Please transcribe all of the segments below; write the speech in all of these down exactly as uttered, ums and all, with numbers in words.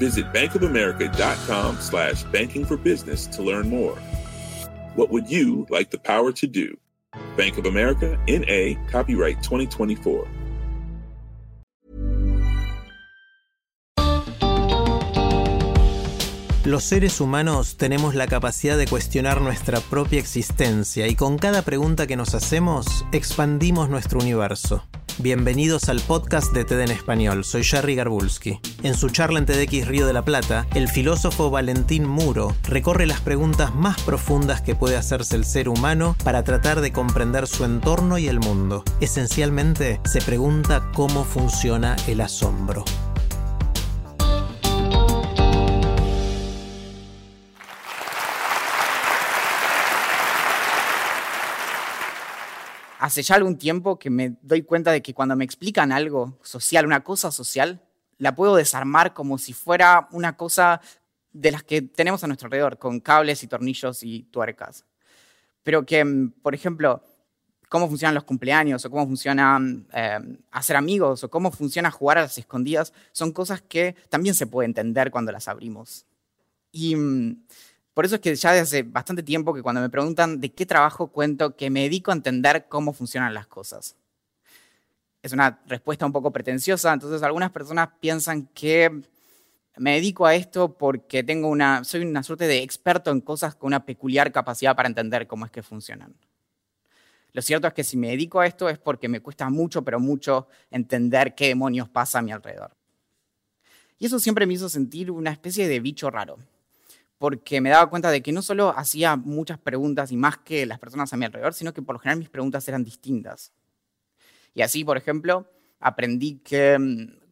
Visit bankofamerica.com slash banking for business to learn more. What would you like the power to do? Bank of America, N A, copyright twenty twenty-four. Los seres humanos tenemos la capacidad de cuestionar nuestra propia existencia y con cada pregunta que nos hacemos, expandimos nuestro universo. Bienvenidos al podcast de TED en Español, soy Gerry Garbulsky. En su charla en TEDx Río de la Plata, el filósofo Valentín Muro recorre las preguntas más profundas que puede hacerse el ser humano para tratar de comprender su entorno y el mundo. Esencialmente, se pregunta cómo funciona el asombro. Hace ya algún tiempo que me doy cuenta de que cuando me explican algo social, una cosa social, la puedo desarmar como si fuera una cosa de las que tenemos a nuestro alrededor, con cables y tornillos y tuercas. Pero que, por ejemplo, cómo funcionan los cumpleaños, o cómo funciona eh, hacer amigos, o cómo funciona jugar a las escondidas, son cosas que también se puede entender cuando las abrimos. Y por eso es que ya desde hace bastante tiempo que cuando me preguntan de qué trabajo cuento, que me dedico a entender cómo funcionan las cosas. Es una respuesta un poco pretenciosa, entonces algunas personas piensan que me dedico a esto porque tengo una, soy una suerte de experto en cosas con una peculiar capacidad para entender cómo es que funcionan. Lo cierto es que si me dedico a esto es porque me cuesta mucho, pero mucho, entender qué demonios pasa a mi alrededor. Y eso siempre me hizo sentir una especie de bicho raro, porque me daba cuenta de que no solo hacía muchas preguntas y más que las personas a mi alrededor, sino que por lo general mis preguntas eran distintas. Y así, por ejemplo, aprendí que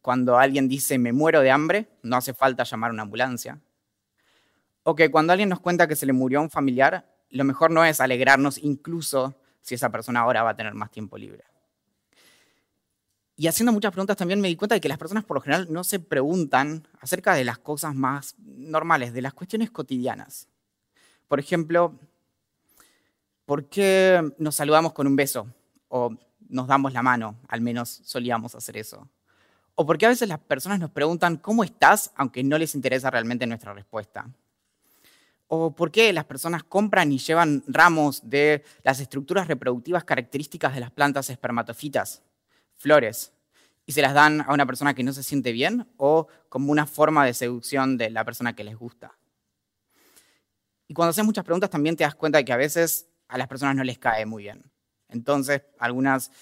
cuando alguien dice me muero de hambre, no hace falta llamar a una ambulancia. O que cuando alguien nos cuenta que se le murió a un familiar, lo mejor no es alegrarnos incluso si esa persona ahora va a tener más tiempo libre. Y haciendo muchas preguntas también me di cuenta de que las personas por lo general no se preguntan acerca de las cosas más normales, de las cuestiones cotidianas. Por ejemplo, ¿por qué nos saludamos con un beso? O nos damos la mano, al menos solíamos hacer eso. O por qué a veces las personas nos preguntan ¿cómo estás? Aunque no les interesa realmente nuestra respuesta. O por qué las personas compran y llevan ramos de las estructuras reproductivas características de las plantas espermatofitas, flores, y se las dan a una persona que no se siente bien o como una forma de seducción de la persona que les gusta. Y cuando haces muchas preguntas también te das cuenta de que a veces a las personas no les cae muy bien. Entonces algunas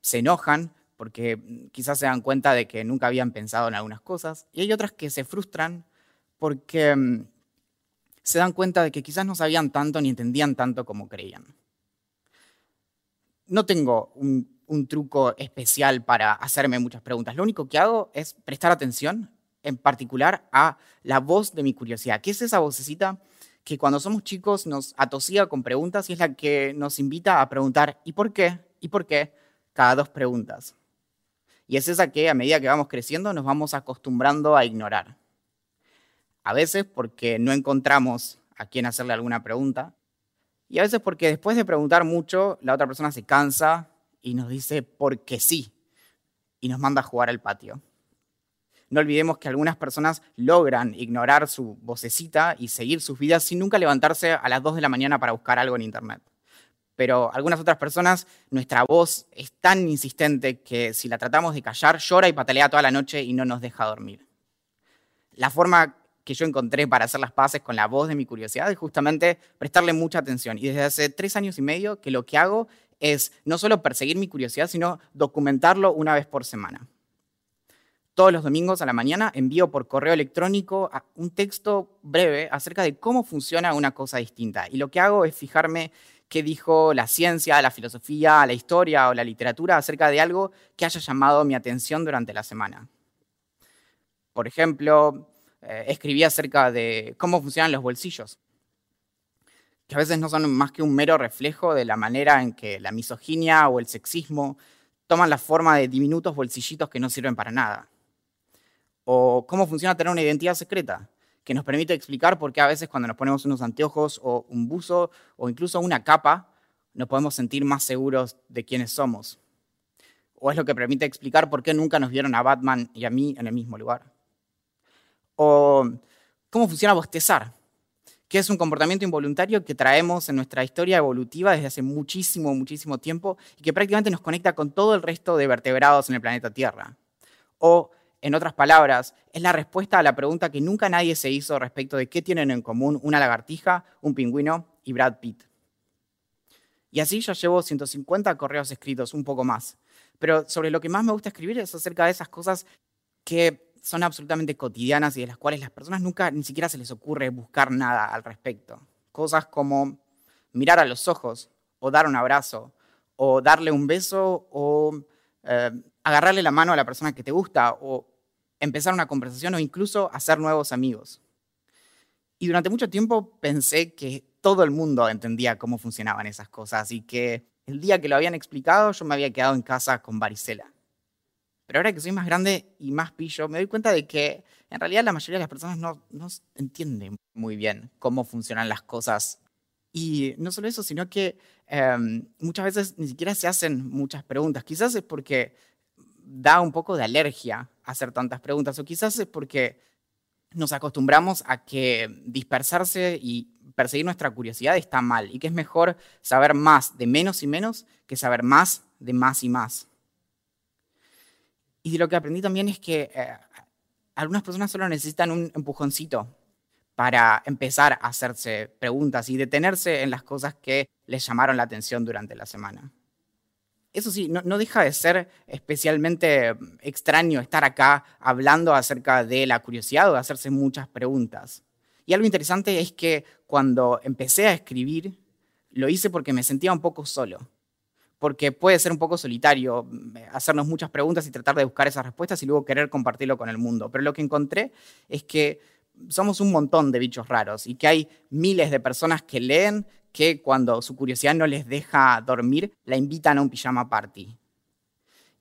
se enojan porque quizás se dan cuenta de que nunca habían pensado en algunas cosas y hay otras que se frustran porque se dan cuenta de que quizás no sabían tanto ni entendían tanto como creían. No tengo un un truco especial para hacerme muchas preguntas. Lo único que hago es prestar atención, en particular, a la voz de mi curiosidad, que es esa vocecita que cuando somos chicos nos atosiga con preguntas y es la que nos invita a preguntar ¿y por qué? ¿Y por qué? Cada dos preguntas. Y es esa que, a medida que vamos creciendo, nos vamos acostumbrando a ignorar. A veces porque no encontramos a quién hacerle alguna pregunta y a veces porque después de preguntar mucho, la otra persona se cansa y nos dice porque sí, y nos manda a jugar al patio. No olvidemos que algunas personas logran ignorar su vocecita y seguir sus vidas sin nunca levantarse a las dos de la mañana para buscar algo en internet. Pero algunas otras personas, nuestra voz es tan insistente que si la tratamos de callar, llora y patalea toda la noche y no nos deja dormir. La forma que yo encontré para hacer las paces con la voz de mi curiosidad es justamente prestarle mucha atención. Y desde hace tres años y medio que lo que hago es no solo perseguir mi curiosidad, sino documentarlo una vez por semana. Todos los domingos a la mañana envío por correo electrónico un texto breve acerca de cómo funciona una cosa distinta. Y lo que hago es fijarme qué dijo la ciencia, la filosofía, la historia o la literatura acerca de algo que haya llamado mi atención durante la semana. Por ejemplo, eh, escribí acerca de cómo funcionan los bolsillos, que a veces no son más que un mero reflejo de la manera en que la misoginia o el sexismo toman la forma de diminutos bolsillitos que no sirven para nada. O cómo funciona tener una identidad secreta, que nos permite explicar por qué a veces cuando nos ponemos unos anteojos o un buzo o incluso una capa, nos podemos sentir más seguros de quiénes somos. O es lo que permite explicar por qué nunca nos vieron a Batman y a mí en el mismo lugar. O cómo funciona bostezar, que es un comportamiento involuntario que traemos en nuestra historia evolutiva desde hace muchísimo, muchísimo tiempo y que prácticamente nos conecta con todo el resto de vertebrados en el planeta Tierra. O, en otras palabras, es la respuesta a la pregunta que nunca nadie se hizo respecto de qué tienen en común una lagartija, un pingüino y Brad Pitt. Y así yo llevo ciento cincuenta correos escritos, un poco más. Pero sobre lo que más me gusta escribir es acerca de esas cosas que son absolutamente cotidianas y de las cuales las personas nunca ni siquiera se les ocurre buscar nada al respecto. Cosas como mirar a los ojos, o dar un abrazo, o darle un beso, o eh, agarrarle la mano a la persona que te gusta, o empezar una conversación, o incluso hacer nuevos amigos. Y durante mucho tiempo pensé que todo el mundo entendía cómo funcionaban esas cosas y que el día que lo habían explicado yo me había quedado en casa con varicela. Pero ahora que soy más grande y más pillo, me doy cuenta de que en realidad la mayoría de las personas no, no entienden muy bien cómo funcionan las cosas. Y no solo eso, sino que eh, muchas veces ni siquiera se hacen muchas preguntas. Quizás es porque da un poco de alergia hacer tantas preguntas, o quizás es porque nos acostumbramos a que dispersarse y perseguir nuestra curiosidad está mal, y que es mejor saber más de menos y menos que saber más de más y más. Y lo que aprendí también es que eh, algunas personas solo necesitan un empujoncito para empezar a hacerse preguntas y detenerse en las cosas que les llamaron la atención durante la semana. Eso sí, no, no deja de ser especialmente extraño estar acá hablando acerca de la curiosidad o de hacerse muchas preguntas. Y algo interesante es que cuando empecé a escribir, lo hice porque me sentía un poco solo. Porque puede ser un poco solitario hacernos muchas preguntas y tratar de buscar esas respuestas y luego querer compartirlo con el mundo. Pero lo que encontré es que somos un montón de bichos raros y que hay miles de personas que leen que cuando su curiosidad no les deja dormir, la invitan a un pijama party.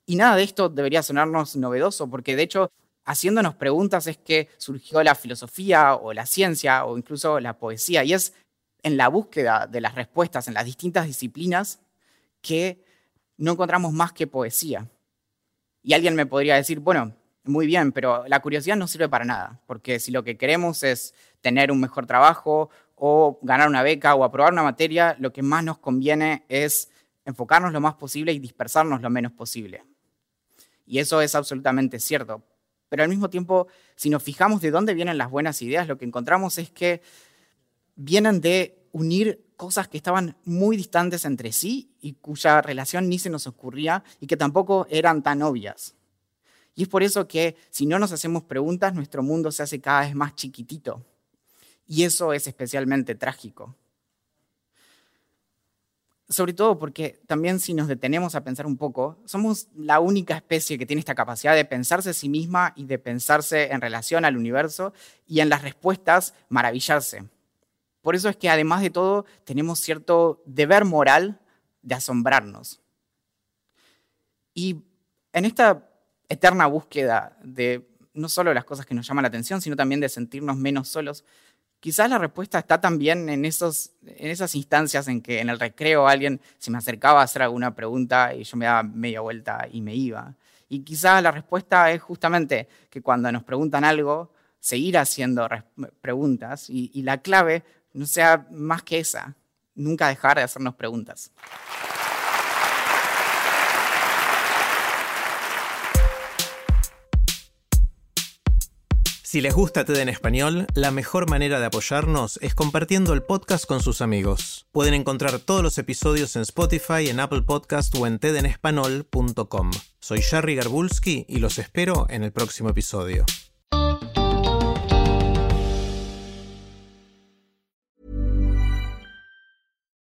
Y nada de esto debería sonarnos novedoso, porque de hecho, haciéndonos preguntas es que surgió la filosofía o la ciencia o incluso la poesía. Y es en la búsqueda de las respuestas en las distintas disciplinas que no encontramos más que poesía. Y alguien me podría decir, bueno, muy bien, pero la curiosidad no sirve para nada, porque si lo que queremos es tener un mejor trabajo o ganar una beca o aprobar una materia, lo que más nos conviene es enfocarnos lo más posible y dispersarnos lo menos posible. Y eso es absolutamente cierto. Pero al mismo tiempo, si nos fijamos de dónde vienen las buenas ideas, lo que encontramos es que vienen de unir cosas que estaban muy distantes entre sí y cuya relación ni se nos ocurría y que tampoco eran tan obvias. Y es por eso que si no nos hacemos preguntas, nuestro mundo se hace cada vez más chiquitito. Y eso es especialmente trágico. Sobre todo porque también si nos detenemos a pensar un poco, somos la única especie que tiene esta capacidad de pensarse a sí misma y de pensarse en relación al universo y en las respuestas maravillarse. Por eso es que, además de todo, tenemos cierto deber moral de asombrarnos. Y en esta eterna búsqueda de no solo las cosas que nos llaman la atención, sino también de sentirnos menos solos, quizás la respuesta está también en, esos, en esas instancias en que en el recreo alguien se me acercaba a hacer alguna pregunta y yo me daba media vuelta y me iba. Y quizás la respuesta es justamente que cuando nos preguntan algo, seguir haciendo preguntas y, y la clave no sea más que esa, nunca dejar de hacernos preguntas. Si les gusta TED en Español, la mejor manera de apoyarnos es compartiendo el podcast con sus amigos. Pueden encontrar todos los episodios en Spotify, en Apple Podcast o en ted en español punto com. Soy Gerry Garbulsky y los espero en el próximo episodio.